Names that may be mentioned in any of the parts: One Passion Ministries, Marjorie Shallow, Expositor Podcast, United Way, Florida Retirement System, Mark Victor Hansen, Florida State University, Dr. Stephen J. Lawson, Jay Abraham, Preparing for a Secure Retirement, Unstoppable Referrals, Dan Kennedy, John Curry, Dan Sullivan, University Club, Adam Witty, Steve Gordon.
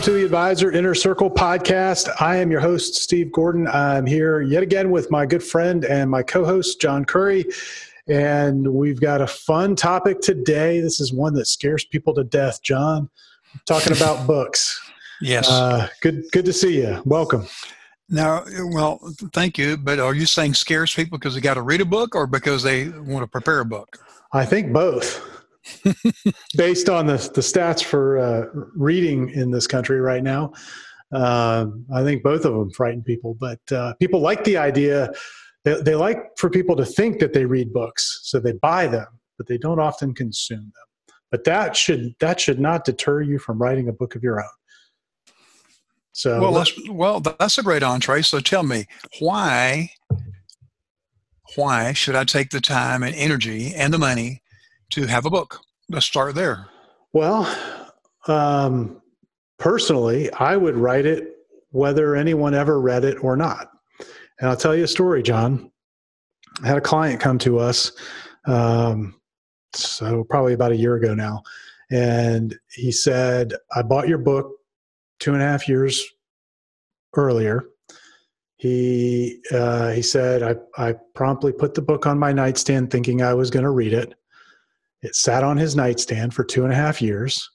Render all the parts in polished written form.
Welcome to the Advisor Inner Circle podcast. I am your host, Steve Gordon. I'm here yet again with my good friend and my co-host, John Curry. And we've got a fun topic today. This is one that scares people to death, John. I'm talking about books. Yes. Good to see you. Welcome. Now, well, thank you. But are you saying scares people because they got to read a book or because they want to prepare a book? I think both. Based on the stats for reading in this country right now, I think both of them frighten people. But people like the idea. They like for people to think that they read books, so they buy them, but they don't often consume them. But that should not deter you from writing a book of your own. So well, that's a great entree. So tell me why should I take the time and energy and the money to have a book? Let's start there. Well, personally, I would write it whether anyone ever read it or not. And I'll tell you a story, John. I had a client come to us, so probably about a year ago now. And he said, I bought your book 2.5 years earlier. He said, I promptly put the book on my nightstand thinking I was going to read it. It sat on his nightstand for 2.5 years.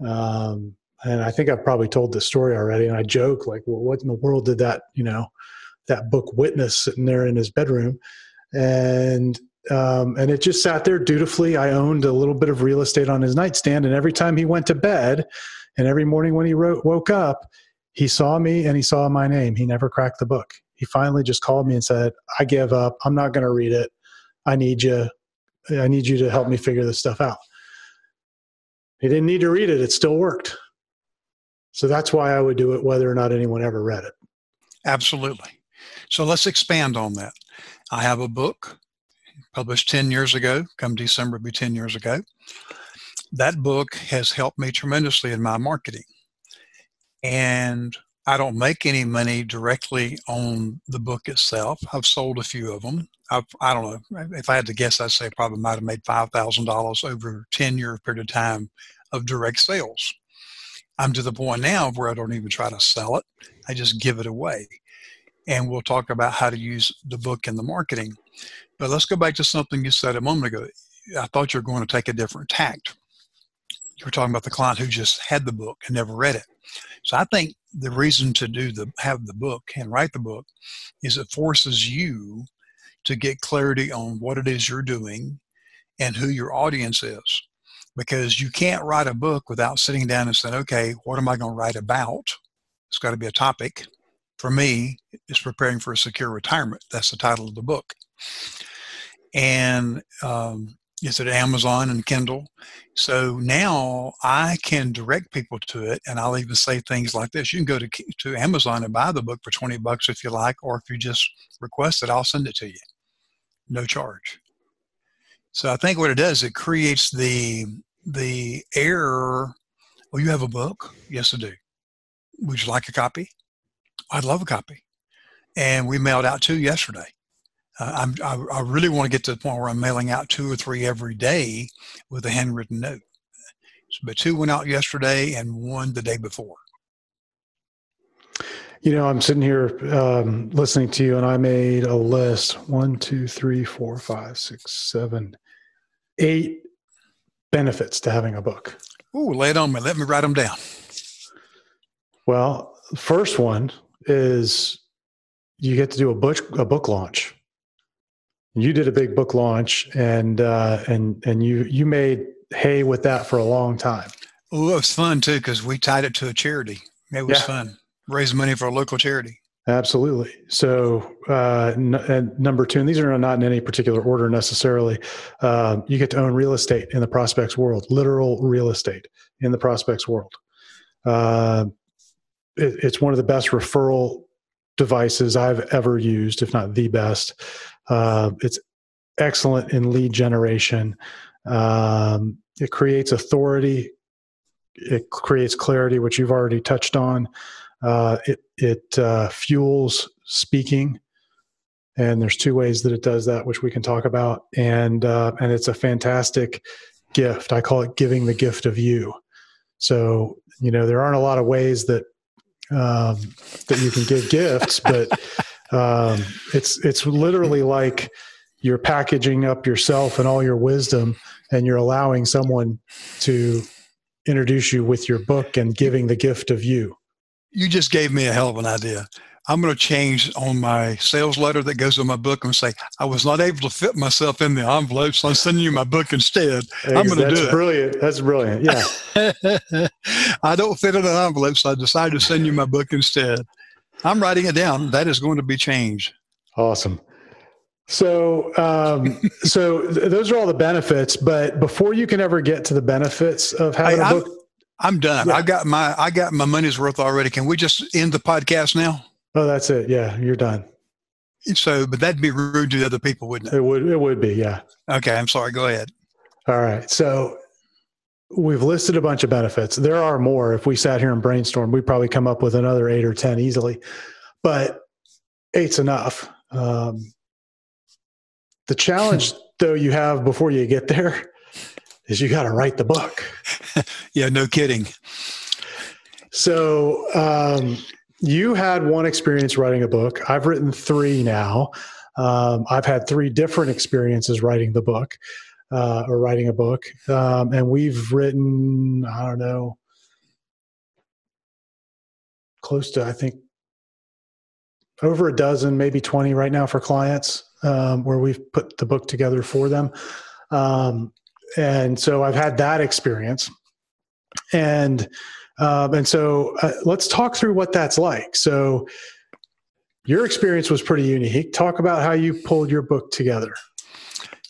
And I think I've probably told this story already. And I joke like, well, what in the world did that book witness sitting there in his bedroom? And it just sat there dutifully. I owned a little bit of real estate on his nightstand. And every time he went to bed and every morning when he woke up, he saw me and he saw my name. He never cracked the book. He finally just called me and said, I give up. I'm not going to read it. I need you to help me figure this stuff out. He didn't need to read it. It still worked. So that's why I would do it, whether or not anyone ever read it. Absolutely. So let's expand on that. I have a book published 10 years ago. Come December, it'll be 10 years ago. That book has helped me tremendously in my marketing. And I don't make any money directly on the book itself. I've sold a few of them. I don't know. If I had to guess, I'd say probably might have made $5,000 over a 10-year period of time of direct sales. I'm to the point now where I don't even try to sell it. I just give it away. And we'll talk about how to use the book in the marketing. But let's go back to something you said a moment ago. I thought you were going to take a different tact. You were talking about the client who just had the book and never read it. So I think the reason to have the book and write the book is it forces you to get clarity on what it is you're doing and who your audience is. Because you can't write a book without sitting down and saying, okay, what am I going to write about? It's got to be a topic. For me, it's Preparing for a Secure Retirement. That's the title of the book. And it's at Amazon and Kindle. So now I can direct people to it, and I'll even say things like this. You can go to Amazon and buy the book for $20 if you like, or if you just request it, I'll send it to you. No charge. So I think what it does, it creates the air. Oh, you have a book? Yes, I do. Would you like a copy? I'd love a copy. And we mailed out 2 yesterday. I really want to get to the point where I'm mailing out 2 or 3 every day with a handwritten note. But 2 went out yesterday and 1 the day before. You know, I'm sitting here listening to you, and I made a list. 1, 2, 3, 4, 5, 6, 7, 8 benefits to having a book. Ooh, lay it on me. Let me write them down. Well, the first one is you get to do a book launch. You did a big book launch, and you made hay with that for a long time. Oh, it was fun too because we tied it to a charity. It was fun. Raise money for a local charity. Absolutely. So, and number 2, and these are not in any particular order necessarily. You get to own real estate in the prospect's world, literal real estate in the prospect's world. It's one of the best referral devices I've ever used, if not the best. It's excellent in lead generation. It creates authority. It creates clarity, which you've already touched on. It fuels speaking, and there's 2 ways that it does that, which we can talk about. And it's a fantastic gift. I call it giving the gift of you. So you know, there aren't a lot of ways that that you can give gifts, but it's literally like you're packaging up yourself and all your wisdom, and you're allowing someone to introduce you with your book and giving the gift of you. You just gave me a hell of an idea. I'm going to change on my sales letter that goes in my book and say, I was not able to fit myself in the envelope, so I'm sending you my book instead. I'm going to do it. That's brilliant. That's brilliant. Yeah. I don't fit in an envelope, so I decided to send you my book instead. I'm writing it down. That is going to be changed. Awesome. So, those are all the benefits, but before you can ever get to the benefits of having a book, I'm done. Yeah. I got my money's worth already. Can we just end the podcast now? Oh, that's it. Yeah, you're done. So, but that'd be rude to the other people, wouldn't it? It would be, yeah. Okay, I'm sorry. Go ahead. All right. So we've listed a bunch of benefits. There are more. If we sat here and brainstormed, we'd probably come up with another 8 or 10 easily, but 8's enough. The challenge, though, you have before you get there is you got to write the book. Yeah, no kidding. So, you had one experience writing a book. I've written 3 now. I've had 3 different experiences writing the book, or writing a book. And we've written, I don't know, close to, I think, over a dozen, maybe 20 right now for clients, where we've put the book together for them. And so I've had that experience. And so let's talk through what that's like. So your experience was pretty unique. Talk about how you pulled your book together.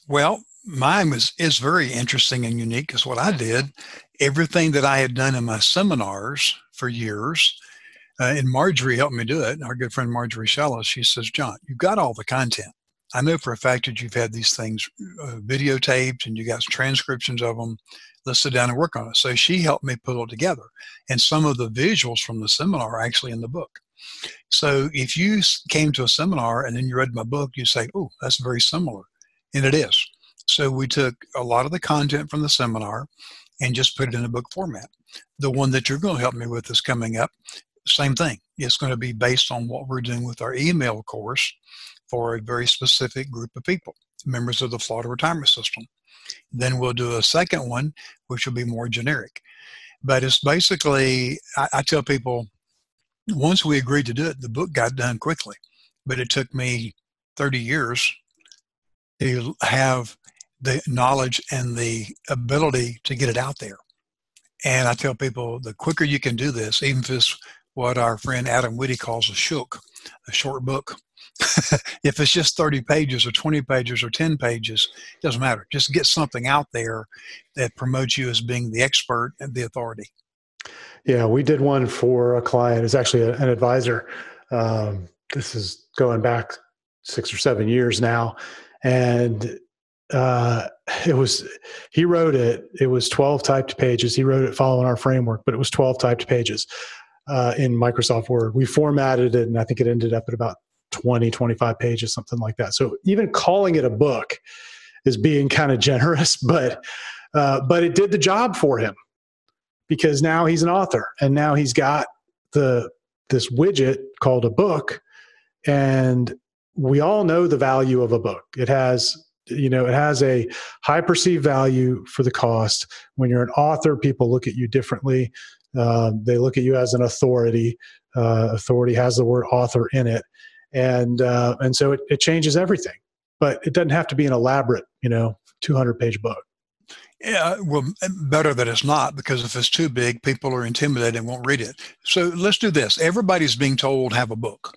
Well, mine is very interesting and unique because what I did, everything that I had done in my seminars for years, and Marjorie helped me do it. Our good friend Marjorie Shallow, she says, John, you've got all the content. I know for a fact that you've had these things videotaped and you got transcriptions of them. Let's sit down and work on it. So she helped me put it together. And some of the visuals from the seminar are actually in the book. So if you came to a seminar and then you read my book, you say, oh, that's very similar. And it is. So we took a lot of the content from the seminar and just put it in a book format. The one that you're going to help me with is coming up. Same thing. It's going to be based on what we're doing with our email course for a very specific group of people, members of the Florida Retirement System. Then we'll do a second one, which will be more generic. But it's basically, I tell people, once we agreed to do it, the book got done quickly. But it took me 30 years to have the knowledge and the ability to get it out there. And I tell people, the quicker you can do this, even if it's what our friend Adam Witty calls a shook, a short book, if it's just 30 pages or 20 pages or 10 pages, it doesn't matter. Just get something out there that promotes you as being the expert and the authority. Yeah, we did one for a client. It's actually an advisor. This is going back 6 or 7 years now. And he wrote it. It was 12 typed pages. He wrote it following our framework, but it was 12 typed pages in Microsoft Word. We formatted it, and I think it ended up at about 20, 25 pages, something like that. So even calling it a book is being kind of generous, but it did the job for him because now he's an author and now he's got this widget called a book. And we all know the value of a book. It has a high perceived value for the cost. When you're an author, people look at you differently. They look at you as an authority. Authority has the word author in it. And so it changes everything, but it doesn't have to be an elaborate, 200-page book. Yeah, well, better that it's not, because if it's too big, people are intimidated and won't read it. So let's do this. Everybody's being told have a book.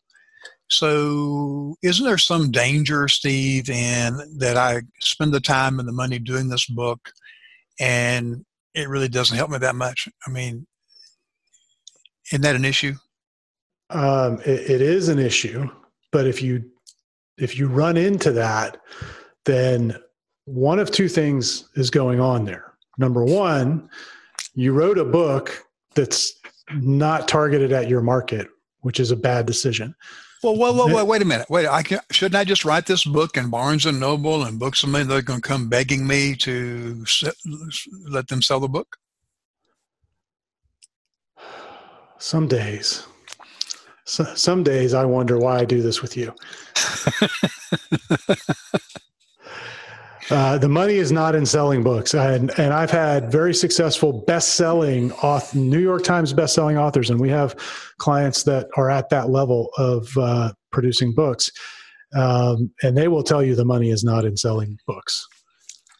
So isn't there some danger, Steve, in that I spend the time and the money doing this book and it really doesn't help me that much? I mean, isn't that an issue? It is an issue, but if you run into that, then one of 2 things is going on there. Number one, you wrote a book that's not targeted at your market, which is a bad decision. Well, wait a minute. Shouldn't I just write this book in Barnes and Noble and books of men that are going to come begging me to let them sell the book? Some days. So, some days I wonder why I do this with you. The money is not in selling books. And I've had very successful best-selling New York Times best-selling authors, and we have clients that are at that level of producing books. And they will tell you the money is not in selling books.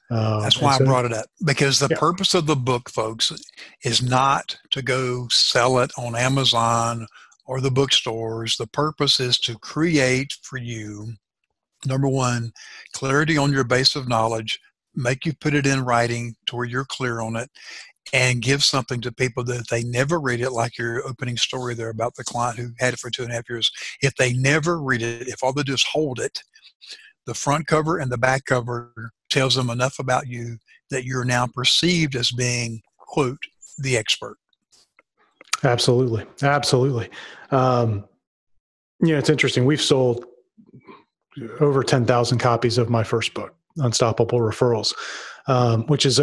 That's why I brought it up, because the purpose of the book, folks, is not to go sell it on Amazon or the bookstores. The purpose is to create for you, number one, clarity on your base of knowledge, make you put it in writing to where you're clear on it, and give something to people that they never read it, like your opening story there about the client who had it for 2.5 years. If they never read it, if all they do is hold it, the front cover and the back cover tells them enough about you that you're now perceived as being, quote, the expert. Absolutely. Absolutely. It's interesting. We've sold over 10,000 copies of my first book, Unstoppable Referrals, which is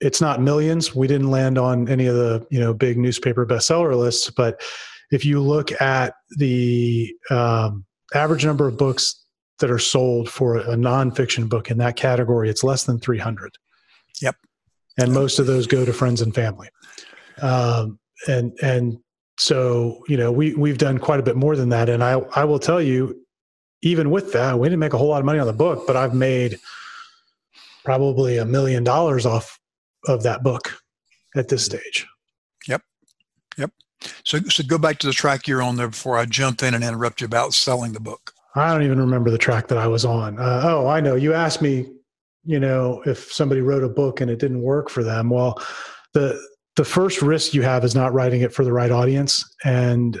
it's not millions. We didn't land on any of the, big newspaper bestseller lists, but if you look at the average number of books that are sold for a nonfiction book in that category, it's less than 300. Yep. And most of those go to friends and family. So, we've done quite a bit more than that. And I will tell you, even with that, we didn't make a whole lot of money on the book, but I've made probably $1 million off of that book at this stage. Yep. Yep. So go back to the track you're on there before I jumped in and interrupt you about selling the book. I don't even remember the track that I was on. I know. You asked me, if somebody wrote a book and it didn't work for them. Well, the first risk you have is not writing it for the right audience, and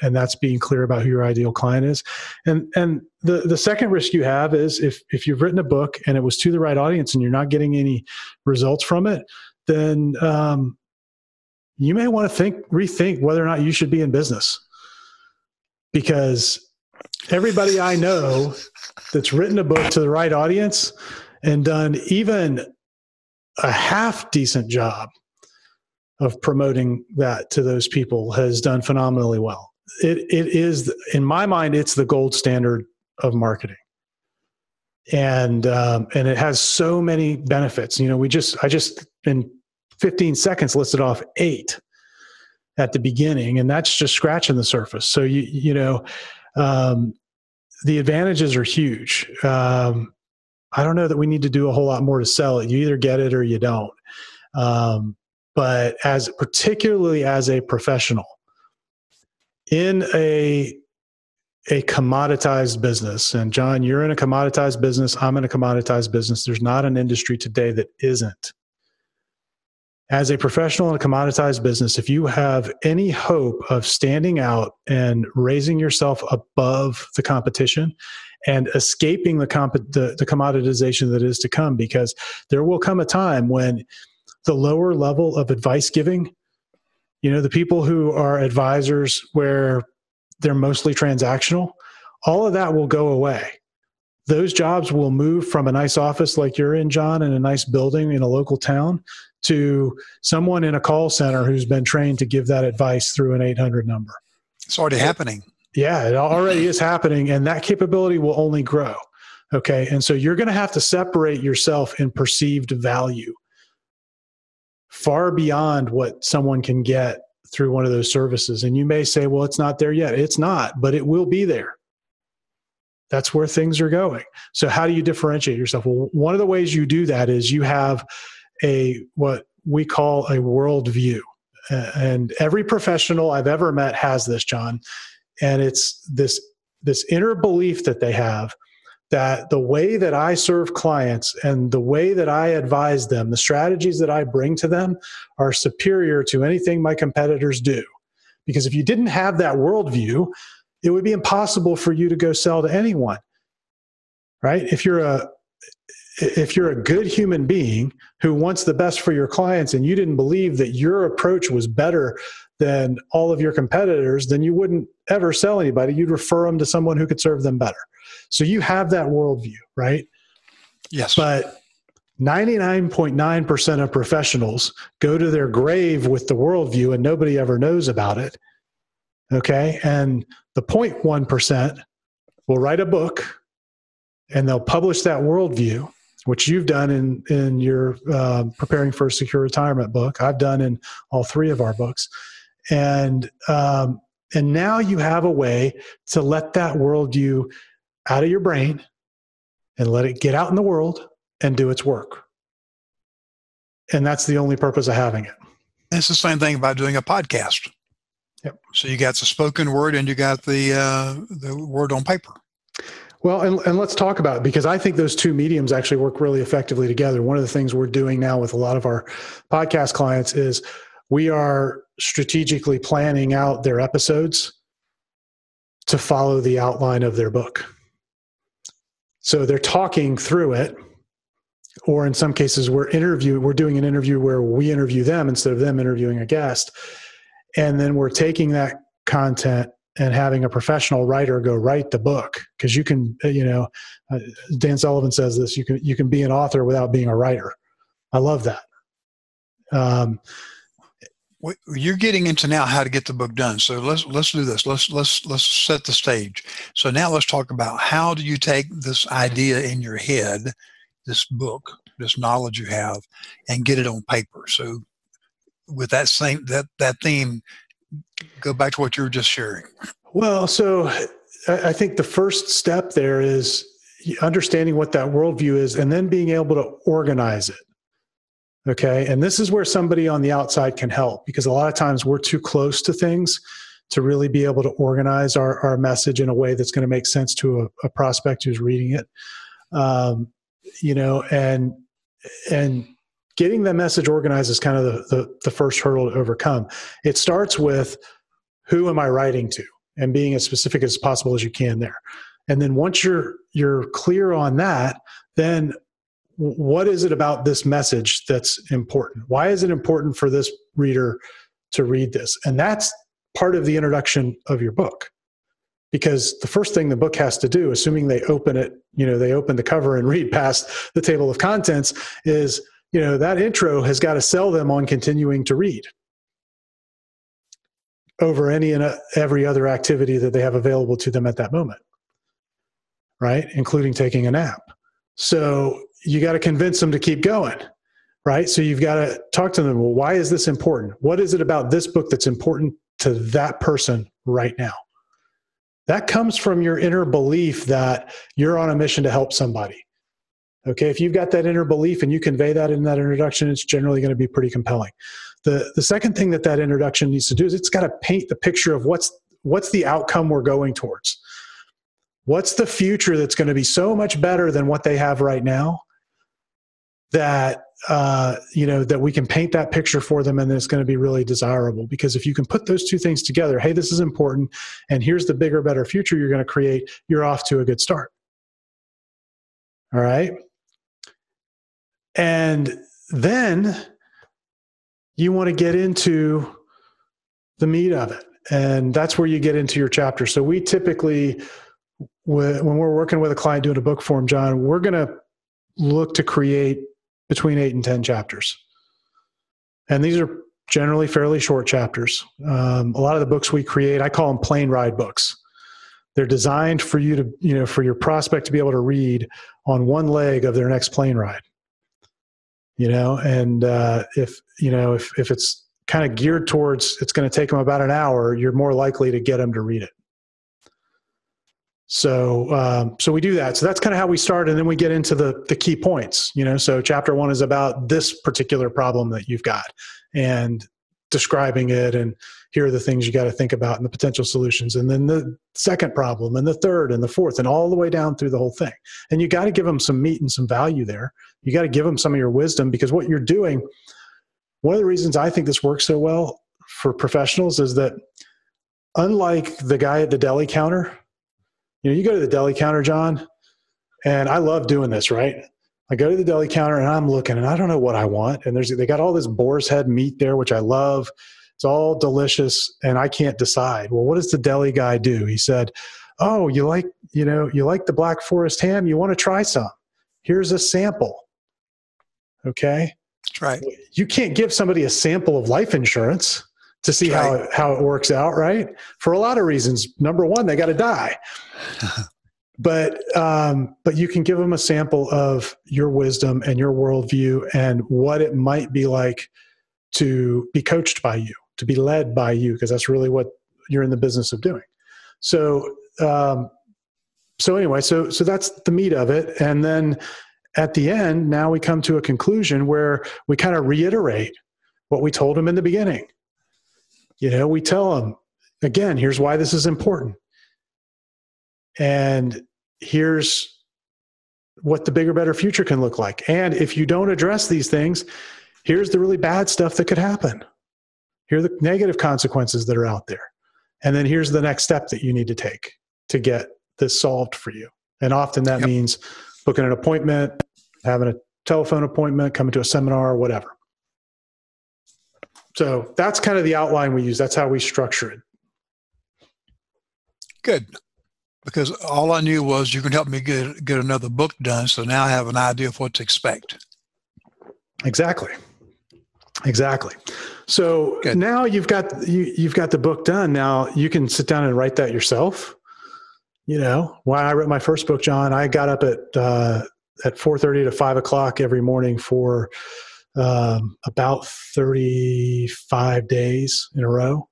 that's being clear about who your ideal client is. And the second risk you have is if you've written a book and it was to the right audience and you're not getting any results from it, then you may want to rethink whether or not you should be in business. Because everybody I know that's written a book to the right audience and done even a half decent job of promoting that to those people has done phenomenally well. It is, in my mind, it's the gold standard of marketing. And it has so many benefits. I just in 15 seconds listed off 8 at the beginning, and that's just scratching the surface. So, the advantages are huge. I don't know that we need to do a whole lot more to sell it. You either get it or you don't. But particularly as a professional in a commoditized business, and John, you're in a commoditized business, I'm in a commoditized business. There's not an industry today that isn't. As a professional in a commoditized business, if you have any hope of standing out and raising yourself above the competition and escaping the commoditization that is to come, because there will come a time when the lower level of advice giving, the people who are advisors where they're mostly transactional, all of that will go away. Those jobs will move from a nice office like you're in, John, in a nice building in a local town to someone in a call center who's been trained to give that advice through an 800 number. It's already happening. Yeah, it already is happening, and that capability will only grow. Okay, and so you're going to have to separate yourself in perceived value far beyond what someone can get through one of those services. And you may say, well, it's not there yet. It's not, but it will be there. That's where things are going. So how do you differentiate yourself? Well, one of the ways you do that is you have what we call a worldview. And every professional I've ever met has this, John. And it's this inner belief that they have that the way that I serve clients and the way that I advise them, the strategies that I bring to them are superior to anything my competitors do. Because if you didn't have that worldview, it would be impossible for you to go sell to anyone, right? If you're a good human being who wants the best for your clients and you didn't believe that your approach was better than all of your competitors, then you wouldn't ever sell anybody. You'd refer them to someone who could serve them better. So you have that worldview, right? Yes. But 99.9% of professionals go to their grave with the worldview and nobody ever knows about it. Okay. And the 0.1% will write a book and they'll publish that worldview, which you've done in your Preparing for a Secure Retirement book. I've done in all three of our books. And now you have a way to let that worldview out of your brain and let it get out in the world and do its work. And that's the only purpose of having it. It's the same thing about doing a podcast. Yep. So you got the spoken word and you got the word on paper. Well, and let's talk about it, because I think those two mediums actually work really effectively together. One of the things we're doing now with a lot of our podcast clients is we are strategically planning out their episodes to follow the outline of their book. So they're talking through it, or in some cases we're doing an interview where we interview them instead of them interviewing a guest. And then we're taking that content and having a professional writer go write the book. Because you can, Dan Sullivan says this, you can be an author without being a writer. I love that. You're getting into now how to get the book done. So let's do this. Let's set the stage. So now let's talk about how do you take this idea in your head, this book, this knowledge you have, and get it on paper. So with that same that theme, go back to what you were just sharing. Well, so I think the first step there is understanding what that worldview is and then being able to organize it. Okay. And this is where somebody on the outside can help, because a lot of times we're too close to things to really be able to organize our message in a way that's going to make sense to a prospect who's reading it. And getting that message organized is kind of the first hurdle to overcome. It starts with who am I writing to, and being as specific as possible as you can there. And then once you're clear on that, then what is it about this message that's important? Why is it important for this reader to read this? And that's part of the introduction of your book. Because the first thing the book has to do, assuming they open it, they open the cover and read past the table of contents, is, that intro has got to sell them on continuing to read over any and every other activity that they have available to them at that moment, right? Including taking a nap. So you got to convince them to keep going, right? So you've got to talk to them. Well, why is this important? What is it about this book that's important to that person right now? That comes from your inner belief that you're on a mission to help somebody. Okay, if you've got that inner belief and you convey that in that introduction, it's generally going to be pretty compelling. The second thing that introduction needs to do is it's got to paint the picture of what's the outcome we're going towards. What's the future that's going to be so much better than what they have right now that that we can paint that picture for them, and it's going to be really desirable. Because if you can put those two things together, hey, this is important, and here's the bigger, better future you're going to create, you're off to a good start. All right? And then you want to get into the meat of it. And that's where you get into your chapter. So we typically, when we're working with a client doing a book form, John, we're going to look to create between 8 and 10 chapters. And these are generally fairly short chapters. A lot of the books we create, I call them plane ride books. They're designed for you to, for your prospect to be able to read on one leg of their next plane ride. If it's kind of geared towards, it's going to take them about an hour, you're more likely to get them to read it. So we do that. So that's kind of how we start. And then we get into the key points, so chapter 1 is about this particular problem that you've got and describing it, and here are the things you got to think about and the potential solutions, and then the second problem and the third and the fourth and all the way down through the whole thing. And you got to give them some meat and some value there. You got to give them some of your wisdom, because what you're doing, one of the reasons I think this works so well for professionals is that, unlike the guy at the deli counter, you go to the deli counter, John, and I love doing this, right? I go to the deli counter and I'm looking and I don't know what I want. And they got all this boar's head meat there, which I love. It's all delicious. And I can't decide. Well, what does the deli guy do? He said, oh, you like the Black Forest ham. You want to try some? Here's a sample. Okay. That's right. You can't give somebody a sample of life insurance to see how it works out, right? For a lot of reasons. Number one, they got to die. But you can give them a sample of your wisdom and your worldview and what it might be like to be coached by you, to be led by you, because that's really what you're in the business of doing. So, so anyway, so that's the meat of it. And then at the end, now we come to a conclusion where we kind of reiterate what we told them in the beginning. You know, we tell them, again, here's why this is important. And here's what the bigger, better future can look like. And if you don't address these things, here's the really bad stuff that could happen. Here are the negative consequences that are out there. And then here's the next step that you need to take to get this solved for you. And often that means booking an appointment, having a telephone appointment, coming to a seminar, whatever. So that's kind of the outline we use. That's how we structure it. Good. Because all I knew was you can help me get another book done. So now I have an idea of what to expect. Exactly. Exactly. So now you've got the book done. Now you can sit down and write that yourself. You know, when I wrote my first book, John, I got up at 4:30 to 5 o'clock every morning for about 35 days in a row,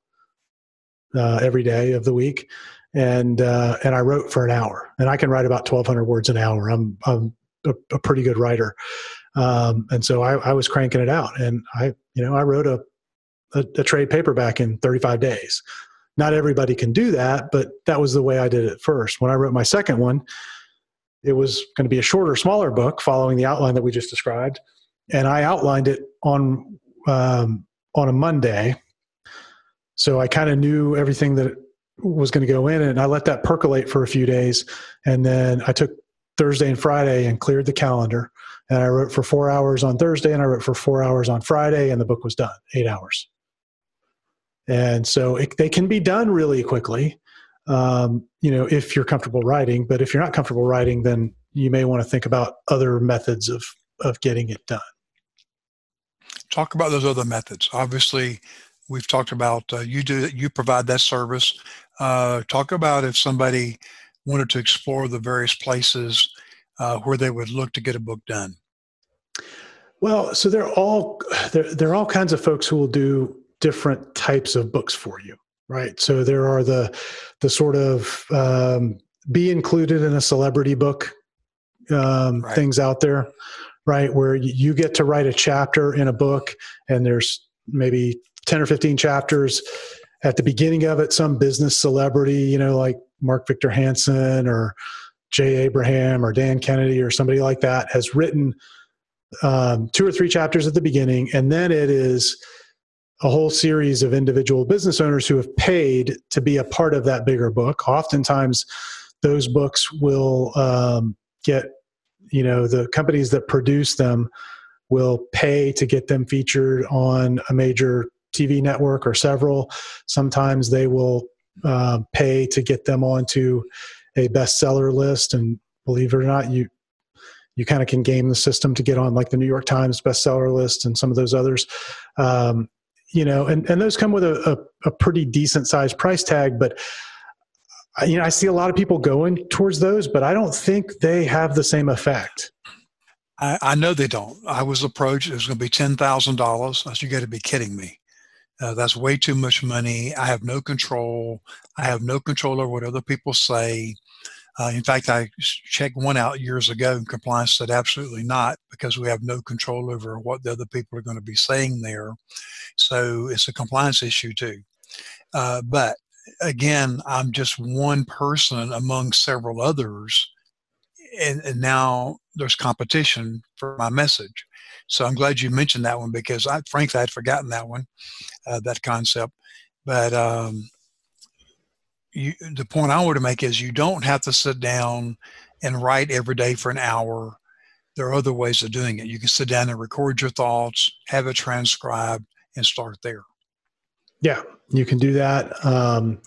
every day of the week. And I wrote for an hour, and I can write about 1,200 words an hour. I'm a pretty good writer. And so I was cranking it out, and I wrote a trade paperback in 35 days. Not everybody can do that, but that was the way I did it first. When I wrote my second one, it was going to be a shorter, smaller book following the outline that we just described. And I outlined it on a Monday. So I kind of knew everything that was going to go in, and I let that percolate for a few days. And then I took Thursday and Friday and cleared the calendar, and I wrote for 4 hours on Thursday, and I wrote for 4 hours on Friday, and the book was done, 8 hours. And so they can be done really quickly, if you're comfortable writing. But if you're not comfortable writing, then you may want to think about other methods of getting it done. Talk about those other methods. Obviously, we've talked about you provide that service. Talk about if somebody wanted to explore the various places where they would look to get a book done. Well, so there are all kinds of folks who will do different types of books for you, right? So there are the sort of be included in a celebrity book things out there, right? Where you get to write a chapter in a book, and there's maybe 10 or 15 chapters. At the beginning of it, some business celebrity, like Mark Victor Hansen or Jay Abraham or Dan Kennedy or somebody like that has written 2 or 3 chapters at the beginning. And then it is a whole series of individual business owners who have paid to be a part of that bigger book. Oftentimes those books will get, the companies that produce them will pay to get them featured on a major TV network or several. Sometimes they will pay to get them onto a bestseller list. And believe it or not, you kind of can game the system to get on like the New York Times bestseller list and some of those others. And those come with a pretty decent sized price tag. But I see a lot of people going towards those, but I don't think they have the same effect. I know they don't. I was approached. It was going to be $10,000. I said, you got to be kidding me. That's way too much money. I have no control. I have no control over what other people say. In fact, I checked one out years ago, and compliance said absolutely not, because we have no control over what the other people are going to be saying there. So it's a compliance issue too. But again, I'm just one person among several others. And now there's competition for my message. So I'm glad you mentioned that one, because frankly, I'd forgotten that one, that concept. But the point I want to make is you don't have to sit down and write every day for an hour. There are other ways of doing it. You can sit down and record your thoughts, have it transcribed, and start there. Yeah, you can do that. And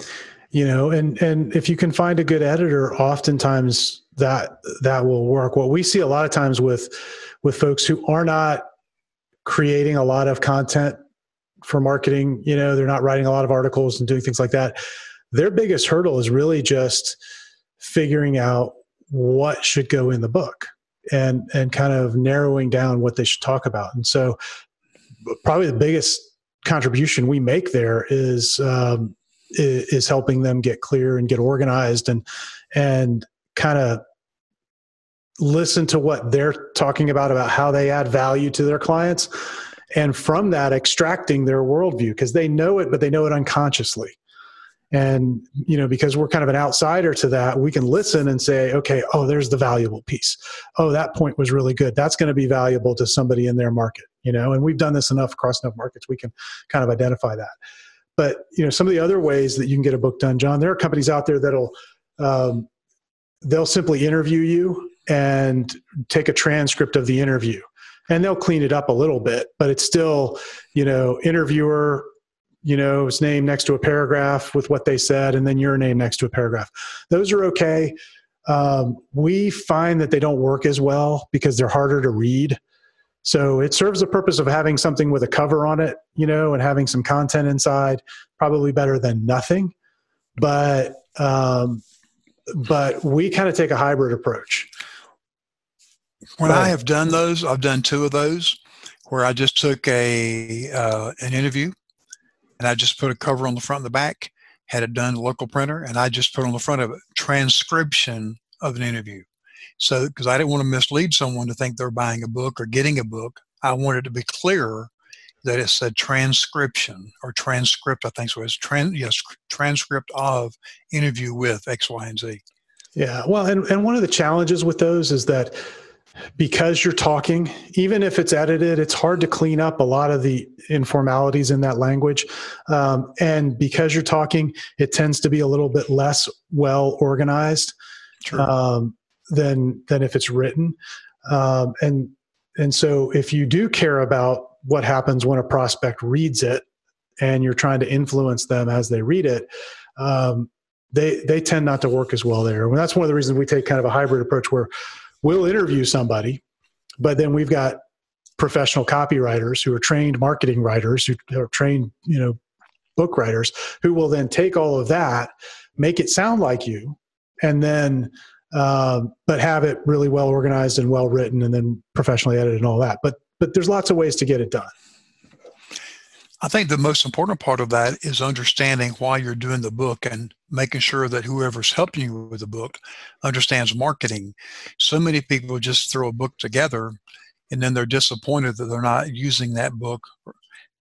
if you can find a good editor, oftentimes that will work. What we see a lot of times with folks who are not creating a lot of content for marketing. You know, they're not writing a lot of articles and doing things like that. Their biggest hurdle is really just figuring out what should go in the book and kind of narrowing down what they should talk about. And so probably the biggest contribution we make there is helping them get clear and get organized and kind of listen to what they're talking about how they add value to their clients. And from that, extracting their worldview, because they know it, but they know it unconsciously. And, you know, because we're kind of an outsider to that, we can listen and say, okay, oh, there's the valuable piece. Oh, that point was really good. That's going to be valuable to somebody in their market, you know, and we've done this enough across enough markets. We can kind of identify that. But, you know, some of the other ways that you can get a book done, John, there are companies out there that'll, they'll simply interview you and take a transcript of the interview, and they'll clean it up a little bit, but it's still, you know, interviewer, you know, his name next to a paragraph with what they said, and then your name next to a paragraph. Those are okay. We find that they don't work as well because they're harder to read. So it serves the purpose of having something with a cover on it, you know, and having some content inside, probably better than nothing. But we kind of take a hybrid approach. When I have done those, I've done two of those where I just took an interview and I just put a cover on the front and the back, had it done at a local printer, and I just put on the front of it, transcription of an interview. So, because I didn't want to mislead someone to think they're buying a book or getting a book. I wanted to be clearer that it said transcription or transcript, I think. So it's transcript of interview with X, Y, and Z. Yeah. Well, and one of the challenges with those is that because you're talking, even if it's edited, it's hard to clean up a lot of the informalities in that language. And because you're talking, it tends to be a little bit less well organized than if it's written. And so if you do care about what happens when a prospect reads it and you're trying to influence them as they read it, they tend not to work as well there. And that's one of the reasons we take kind of a hybrid approach where we'll interview somebody, but then we've got professional copywriters who are trained marketing writers, who are trained, you know, book writers, who will then take all of that, make it sound like you, and then, but have it really well organized and well written, and then professionally edited and all that. But there's lots of ways to get it done. I think the most important part of that is understanding why you're doing the book and making sure that whoever's helping you with the book understands marketing. So many people just throw a book together and then they're disappointed that they're not using that book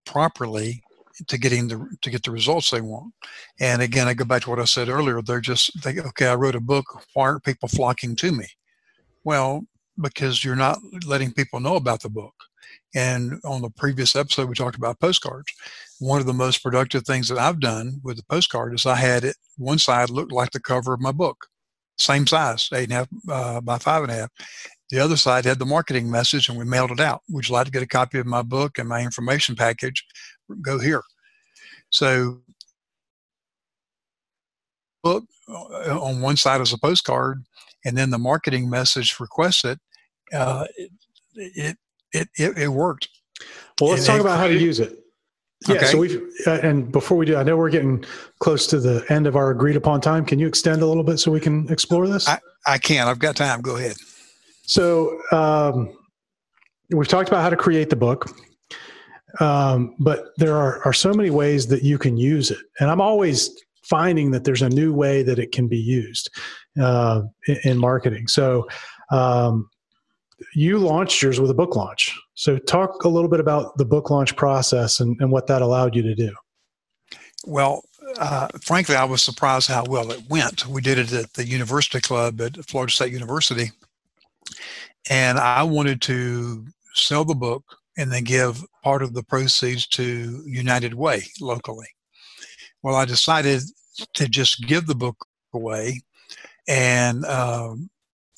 properly to get the results they want. And again, I go back to what I said earlier. They're just thinking, okay, I wrote a book. Why aren't people flocking to me? Well, because you're not letting people know about the book. And on the previous episode, we talked about postcards. One of the most productive things that I've done with the postcard is I had it, one side looked like the cover of my book, same size, 8.5 by 5.5. The other side had the marketing message, and we mailed it out. Would you like to get a copy of my book and my information package? Go here. So book on one side is a postcard, and then the marketing message requests it. It worked. Well, let's talk about how to use it. Yeah. Okay. So and before we do, I know we're getting close to the end of our agreed upon time. Can you extend a little bit so we can explore this? I can. I've got time. Go ahead. So we've talked about how to create the book, but there are so many ways that you can use it. And I'm always finding that there's a new way that it can be used in marketing. So, you launched yours with a book launch. So talk a little bit about the book launch process and what that allowed you to do. Well, frankly, I was surprised how well it went. We did it at the University Club at Florida State University. And I wanted to sell the book and then give part of the proceeds to United Way locally. Well, I decided to just give the book away, and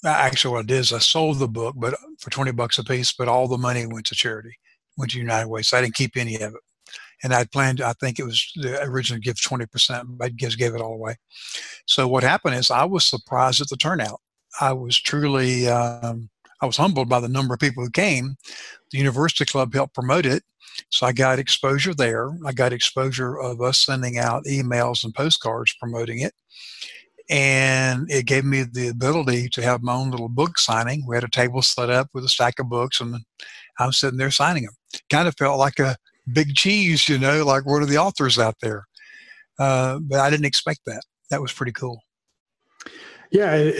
actually, what I did is I sold the book, but for $20 a piece. But all the money went to charity, went to United Way. So I didn't keep any of it. And I planned, I think it was originally give 20%, but I just gave it all away. So what happened is I was surprised at the turnout. I was truly I was humbled by the number of people who came. The University Club helped promote it. So I got exposure there. I got exposure of us sending out emails and postcards promoting it. And it gave me the ability to have my own little book signing. We had a table set up with a stack of books, and I'm sitting there signing them. Kind of felt like a big cheese, you know, like one of the authors out there. But I didn't expect that. That was pretty cool. Yeah.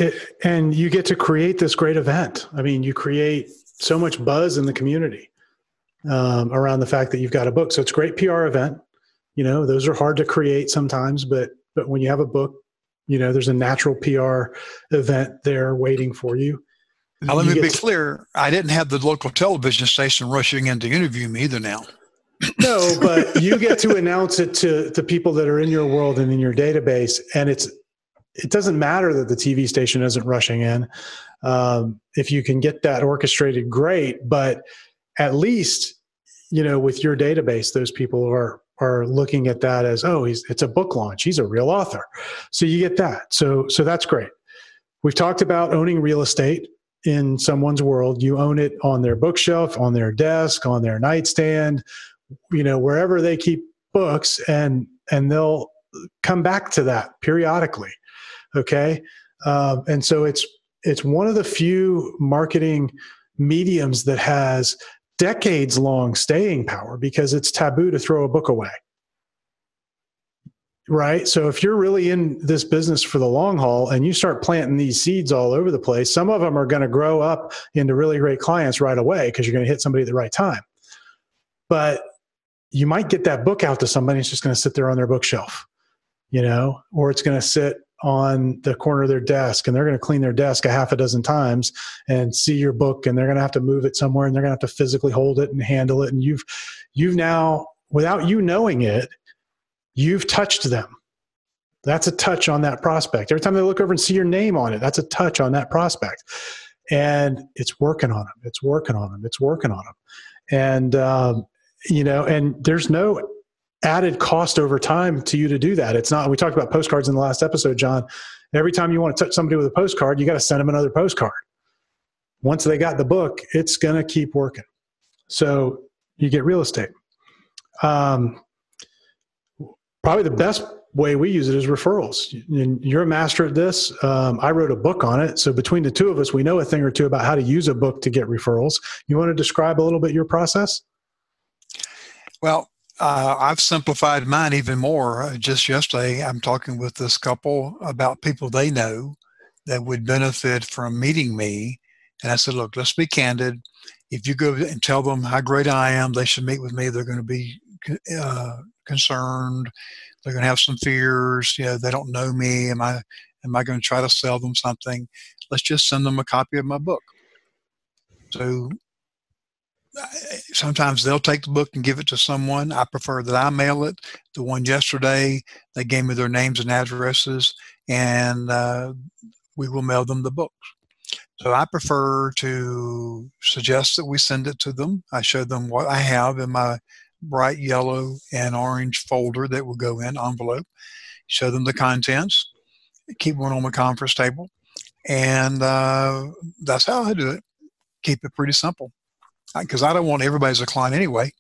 And you get to create this great event. I mean, you create so much buzz in the community around the fact that you've got a book. So it's a great PR event. You know, those are hard to create sometimes, but when you have a book, you know, there's a natural PR event there waiting for you. Now, let me be clear. I didn't have the local television station rushing in to interview me either now. No, but you get to announce it to the people that are in your world and in your database. And it doesn't matter that the TV station isn't rushing in. If you can get that orchestrated, great. But at least, you know, with your database, those people are looking at that as, oh, it's a book launch. He's a real author. So you get that. So that's great. We've talked about owning real estate in someone's world. You own it on their bookshelf, on their desk, on their nightstand, you know, wherever they keep books, and they'll come back to that periodically. Okay. And so it's one of the few marketing mediums that has decades long staying power, because it's taboo to throw a book away. Right. So if you're really in this business for the long haul and you start planting these seeds all over the place, some of them are going to grow up into really great clients right away, because you're going to hit somebody at the right time. But you might get that book out to somebody. It's just going to sit there on their bookshelf, you know, or it's going to sit on the corner of their desk, and they're going to clean their desk a half a dozen times and see your book, and they're going to have to move it somewhere, and they're going to have to physically hold it and handle it. And you've now, without you knowing it, you've touched them. That's a touch on that prospect. Every time they look over and see your name on it, that's a touch on that prospect. And it's working on them. It's working on them. It's working on them. And, you know, and there's no added cost over time to you to do that. It's not, we talked about postcards in the last episode, John. Every time you want to touch somebody with a postcard, you got to send them another postcard. Once they got the book, it's going to keep working. So you get real estate. Probably the best way we use it is referrals. And you're a master at this. I wrote a book on it. So between the two of us, we know a thing or two about how to use a book to get referrals. You want to describe a little bit your process? Well, I've simplified mine even more. Just yesterday, I'm talking with this couple about people they know that would benefit from meeting me. And I said, look, let's be candid. If you go and tell them how great I am, they should meet with me. They're going to be concerned. They're going to have some fears. You know, they don't know me. Am I going to try to sell them something? Let's just send them a copy of my book. So sometimes they'll take the book and give it to someone. I prefer that I mail it. The one yesterday, they gave me their names and addresses, and we will mail them the books. So I prefer to suggest that we send it to them. I show them what I have in my bright yellow and orange folder that will go in envelope, show them the contents, keep one on the conference table. And that's how I do it. Keep it pretty simple, because I don't want everybody as a client anyway.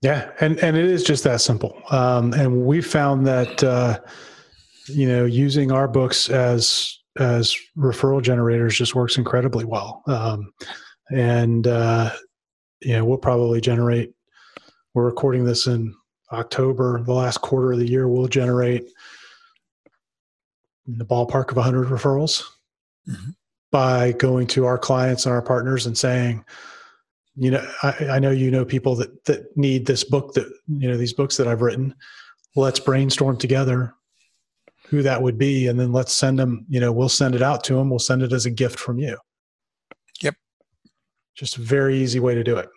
Yeah. And it is just that simple. And we found that, you know, using our books as referral generators just works incredibly well. You know, we'll probably generate, we're recording this in October, the last quarter of the year, we'll generate in the ballpark of 100 referrals. Mm-hmm. By going to our clients and our partners and saying, you know, I know, you know, people that need this book, that, you know, these books that I've written, let's brainstorm together who that would be. And then let's send them, you know, we'll send it out to them. We'll send it as a gift from you. Yep. Just a very easy way to do it.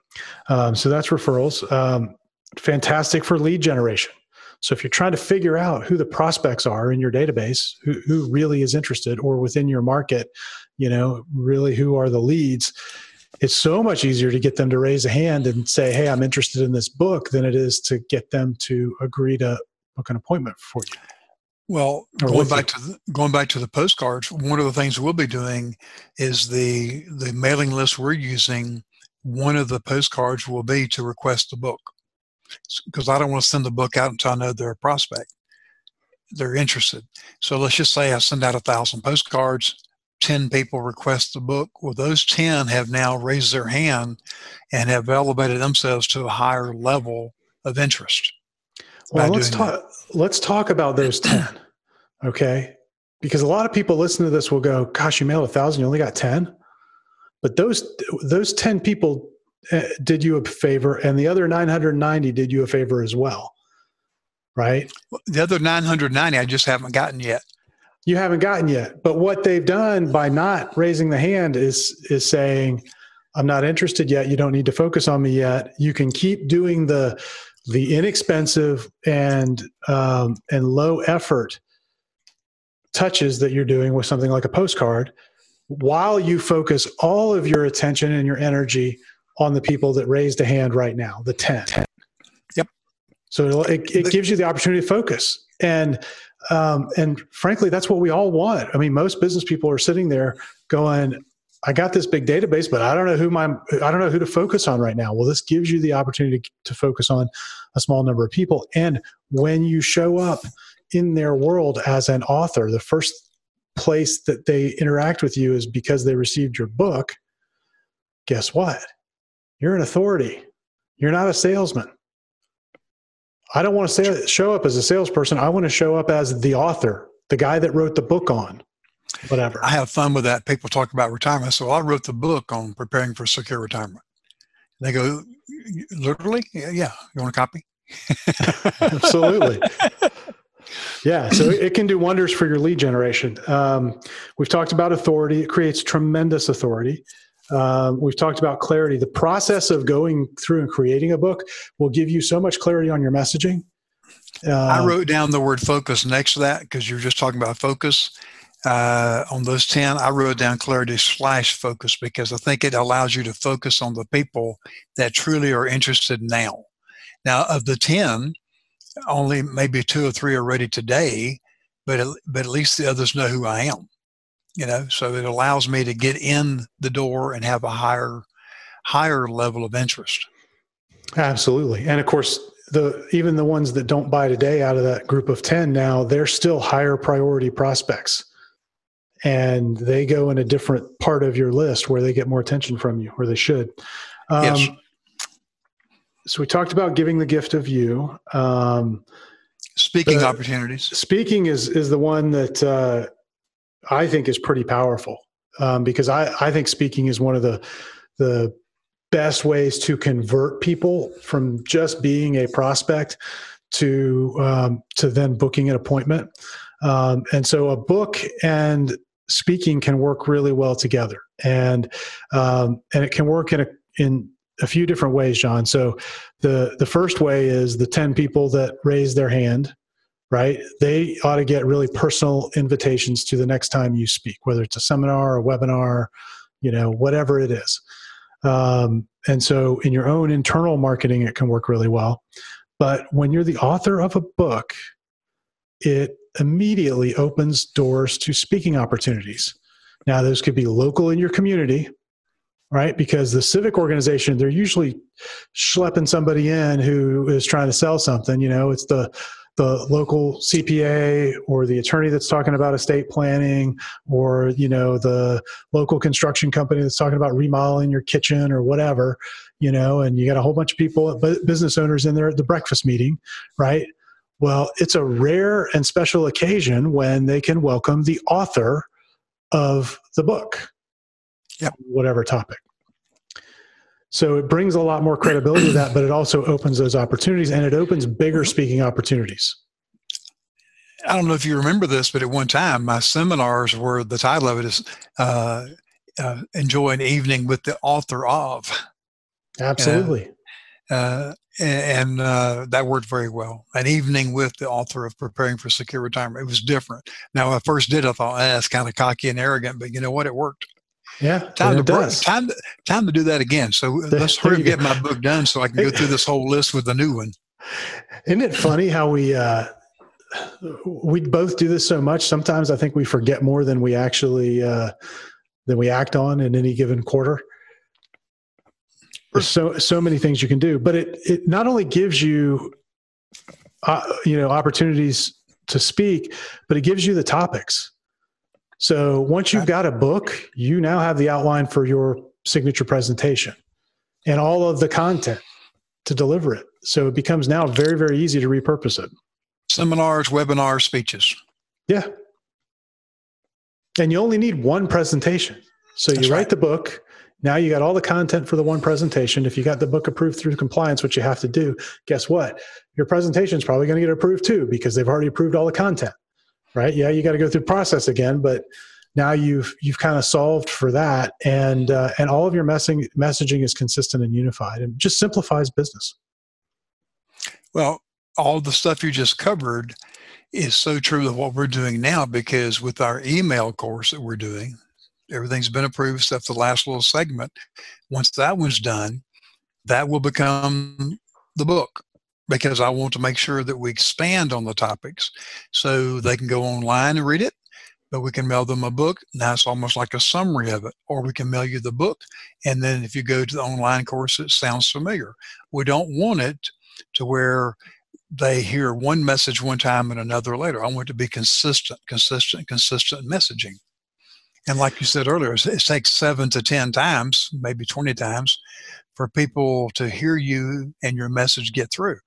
So that's referrals. Fantastic for lead generation. So if you're trying to figure out who the prospects are in your database, who really is interested, or within your market, you know, really who are the leads, it's so much easier to get them to raise a hand and say, hey, I'm interested in this book, than it is to get them to agree to book an appointment for you. Well, going back to the postcards, one of the things we'll be doing is the mailing list we're using. One of the postcards will be to request the book, because I don't want to send the book out until I know they're a prospect. They're interested. So let's just say I send out 1,000 postcards, 10 people request the book. Well, those 10 have now raised their hand and have elevated themselves to a higher level of interest. Well, let's talk about those 10, okay? Because a lot of people listening to this will go, gosh, you mailed 1,000, you only got 10? But those 10 people did you a favor, and the other 990 did you a favor as well, right? The other 990 I just haven't gotten yet. You haven't gotten yet. But what they've done by not raising the hand is saying, I'm not interested yet. You don't need to focus on me yet. You can keep doing the inexpensive and low effort touches that you're doing with something like a postcard, while you focus all of your attention and your energy on the people that raised a hand right now, the 10. Yep. So it gives you the opportunity to focus. And frankly, that's what we all want. I mean, most business people are sitting there going, I got this big database, but I don't know who to focus on right now. Well, this gives you the opportunity to focus on a small number of people. And when you show up in their world as an author, the first place that they interact with you is because they received your book. Guess what? You're an authority. You're not a salesman. I don't want to show up as a salesperson. I want to show up as the author, the guy that wrote the book on whatever. I have fun with that. People talk about retirement. So I wrote the book on preparing for secure retirement. They go, literally? Yeah. You want a copy? Absolutely. Yeah. So it can do wonders for your lead generation. We've talked about authority. It creates tremendous authority. We've talked about clarity. The process of going through and creating a book will give you so much clarity on your messaging. I wrote down the word focus next to that, because you were just talking about focus. On those 10, I wrote down clarity/focus, because I think it allows you to focus on the people that truly are interested now. Now, of the 10, only maybe 2 or 3 are ready today, but at least the others know who I am. You know, so it allows me to get in the door and have a higher level of interest. Absolutely. And of course, even the ones that don't buy today out of that group of 10 now, they're still higher priority prospects. And they go in a different part of your list where they get more attention from you, or they should. Yes. So we talked about giving the gift of you. Speaking opportunities. Speaking is the one that I think is pretty powerful, because I think speaking is one of the best ways to convert people from just being a prospect to then booking an appointment. And so a book and speaking can work really well together, and it can work in a few different ways, John. So the first way is the 10 people that raise their hand, right? They ought to get really personal invitations to the next time you speak, whether it's a seminar or a webinar, you know, whatever it is. And so in your own internal marketing, it can work really well. But when you're the author of a book, it immediately opens doors to speaking opportunities. Now, those could be local in your community, right? Because the civic organization, they're usually schlepping somebody in who is trying to sell something. You know, it's the local CPA or the attorney that's talking about estate planning, or, you know, the local construction company that's talking about remodeling your kitchen or whatever, you know, and you got a whole bunch of people, business owners in there at the breakfast meeting, right? Well, it's a rare and special occasion when they can welcome the author of the book, yep, whatever topic. So it brings a lot more credibility to that, but it also opens those opportunities, and it opens bigger speaking opportunities. I don't know if you remember this, but at one time my seminars were, the title of it is Enjoy an Evening with the Author of. Absolutely. And that worked very well. An evening with the author of Preparing for Secure Retirement. It was different. Now, when I first did it, I thought, that's kind of cocky and arrogant, but you know what? It worked. Yeah, time to do that again. So let's hurry and get my book done so I can go through this whole list with a new one. Isn't it funny we both do this so much. Sometimes I think we forget more than we actually than we act on in any given quarter. There's so many things you can do, but it not only gives you opportunities to speak, but it gives you the topics. So once you've got a book, you now have the outline for your signature presentation and all of the content to deliver it. So it becomes now very, very easy to repurpose it. Seminars, webinars, speeches. Yeah. And you only need one presentation. So you write the book. Now you got all the content for the one presentation. If you got the book approved through compliance, which you have to do, guess what? Your presentation is probably going to get approved too, because they've already approved all the content, right? Yeah, you got to go through the process again, but now you've kind of solved for that. And all of your messaging is consistent and unified, and just simplifies business. Well, all the stuff you just covered is so true of what we're doing now, because with our email course that we're doing, everything's been approved except the last little segment. Once that one's done, that will become the book, because I want to make sure that we expand on the topics so they can go online and read it, but we can mail them a book. Now it's almost like a summary of it, or we can mail you the book. And then if you go to the online course, it sounds familiar. We don't want it to where they hear one message one time and another later. I want it to be consistent messaging. And like you said earlier, it takes 7 to 10 times, maybe 20 times, for people to hear you and your message get through.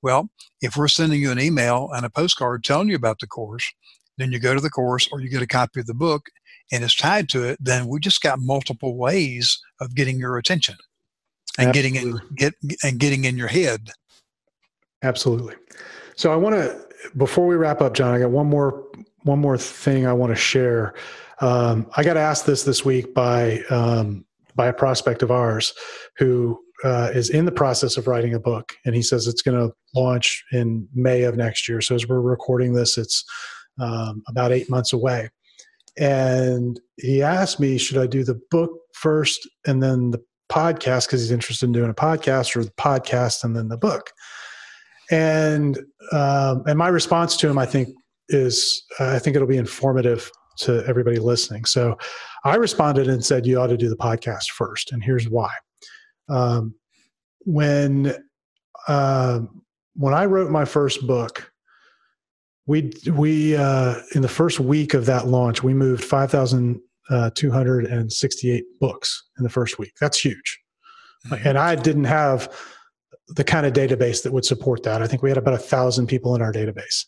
Well, if we're sending you an email and a postcard telling you about the course, then you go to the course or you get a copy of the book and it's tied to it, then we just got multiple ways of getting your attention and getting in your head. Absolutely. So I want to, before we wrap up, John, I got one more thing I want to share. I got asked this week by a prospect of ours who is in the process of writing a book, and he says it's going to launch in May of next year. So as we're recording this, it's about 8 months away. And he asked me, should I do the book first and then the podcast, because he's interested in doing a podcast, or the podcast and then the book? And my response to him, I think, is I think it'll be informative to everybody listening. So I responded and said, you ought to do the podcast first. And here's why. When I wrote my first book, we in the first week of that launch, we moved 5,268 books in the first week. That's huge. Mm-hmm. And I didn't have the kind of database that would support that. I think we had about 1,000 people in our database.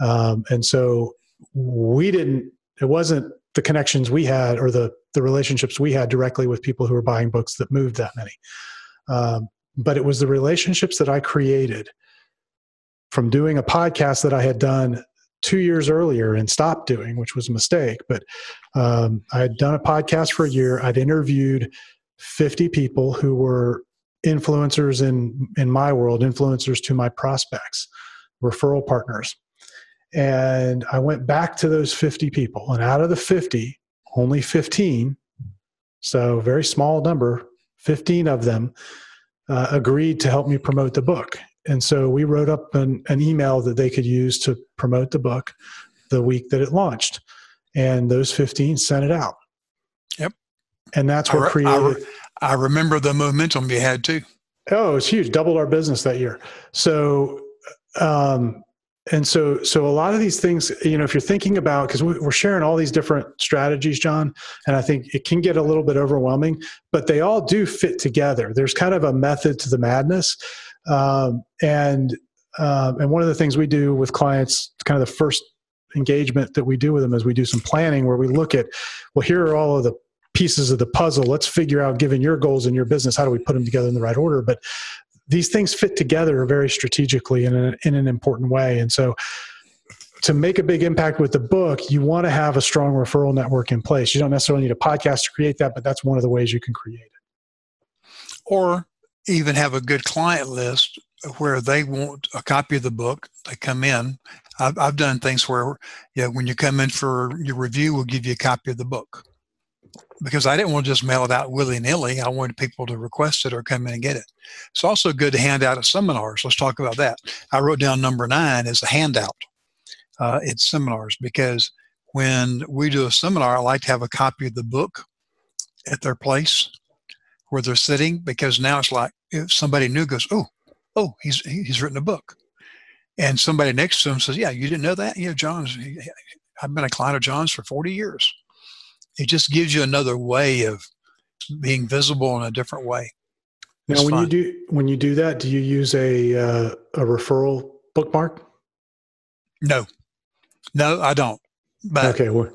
And so it wasn't the connections we had or the relationships we had directly with people who were buying books that moved that many. But it was the relationships that I created from doing a podcast that I had done 2 years earlier and stopped doing, which was a mistake. But I had done a podcast for a year. I'd interviewed 50 people who were influencers in my world, influencers to my prospects, referral partners. And I went back to those 50 people, and out of the 50, only 15, so very small number, 15 of them agreed to help me promote the book. And so we wrote up an email that they could use to promote the book the week that it launched. And those 15 sent it out. Yep. And that's what created... I remember the momentum you had too. Oh, it's huge. Doubled our business that year. So... And so a lot of these things, if you're thinking about, because we're sharing all these different strategies, John, and I think it can get a little bit overwhelming, but they all do fit together. There's kind of a method to the madness. And one of the things we do with clients, kind of the first engagement that we do with them, is we do some planning where we look at, well, here are all of the pieces of the puzzle. Let's figure out, given your goals in your business, how do we put them together in the right order? But these things fit together very strategically and in an important way. And so to make a big impact with the book, you want to have a strong referral network in place. You don't necessarily need a podcast to create that, but that's one of the ways you can create it. Or even have a good client list where they want a copy of the book. They come in. I've done things where when you come in for your review, we'll give you a copy of the book, because I didn't want to just mail it out willy-nilly. I wanted people to request it or come in and get it. It's also good to hand out at seminars. Let's talk about that. I wrote down number 9 as a handout. in seminars, because when we do a seminar, I like to have a copy of the book at their place where they're sitting, because now it's like if somebody new goes, oh, he's written a book. And somebody next to him says, yeah, you didn't know that? You know, I've been a client of John's for 40 years. It just gives you another way of being visible in a different way. It's now, when you do that, do you use a referral bookmark? No, I don't. But okay, well,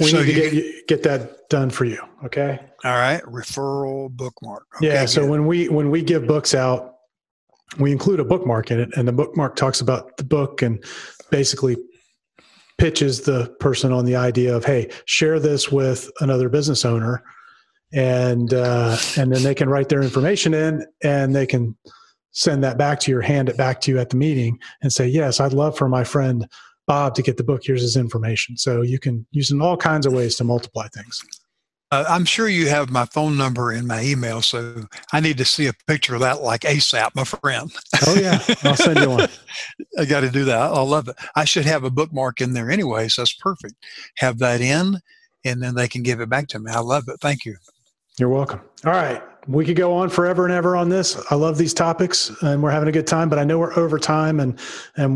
we need to get that done for you. Okay. All right, referral bookmark. Okay, yeah. So when we give books out, we include a bookmark in it, and the bookmark talks about the book and basically pitches the person on the idea of, hey, share this with another business owner. And then they can write their information in, and they can send that back to you or hand it back to you at the meeting and say, yes, I'd love for my friend Bob to get the book. Here's his information. So you can use it in all kinds of ways to multiply things. I'm sure you have my phone number in my email, so I need to see a picture of that like ASAP, my friend. Oh, yeah. I'll send you one. I got to do that. I love it. I should have a bookmark in there anyway, so that's perfect. Have that in, and then they can give it back to me. I love it. Thank you. You're welcome. All right. We could go on forever and ever on this. I love these topics, and we're having a good time, but I know we're over time, and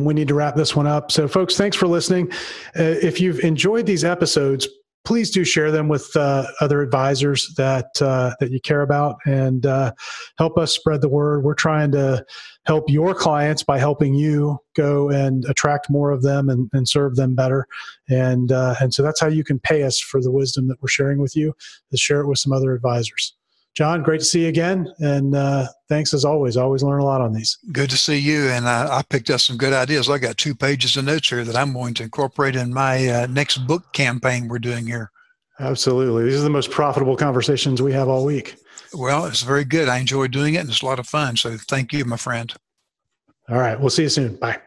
we need to wrap this one up. So folks, thanks for listening. If you've enjoyed these episodes, please do share them with other advisors that you care about, and help us spread the word. We're trying to help your clients by helping you go and attract more of them and serve them better. And so that's how you can pay us for the wisdom that we're sharing with you, is share it with some other advisors. John, great to see you again. And thanks as always. I always learn a lot on these. Good to see you. And I picked up some good ideas. I got 2 pages of notes here that I'm going to incorporate in my next book campaign we're doing here. Absolutely. These are the most profitable conversations we have all week. Well, it's very good. I enjoy doing it, and it's a lot of fun. So thank you, my friend. All right. We'll see you soon. Bye.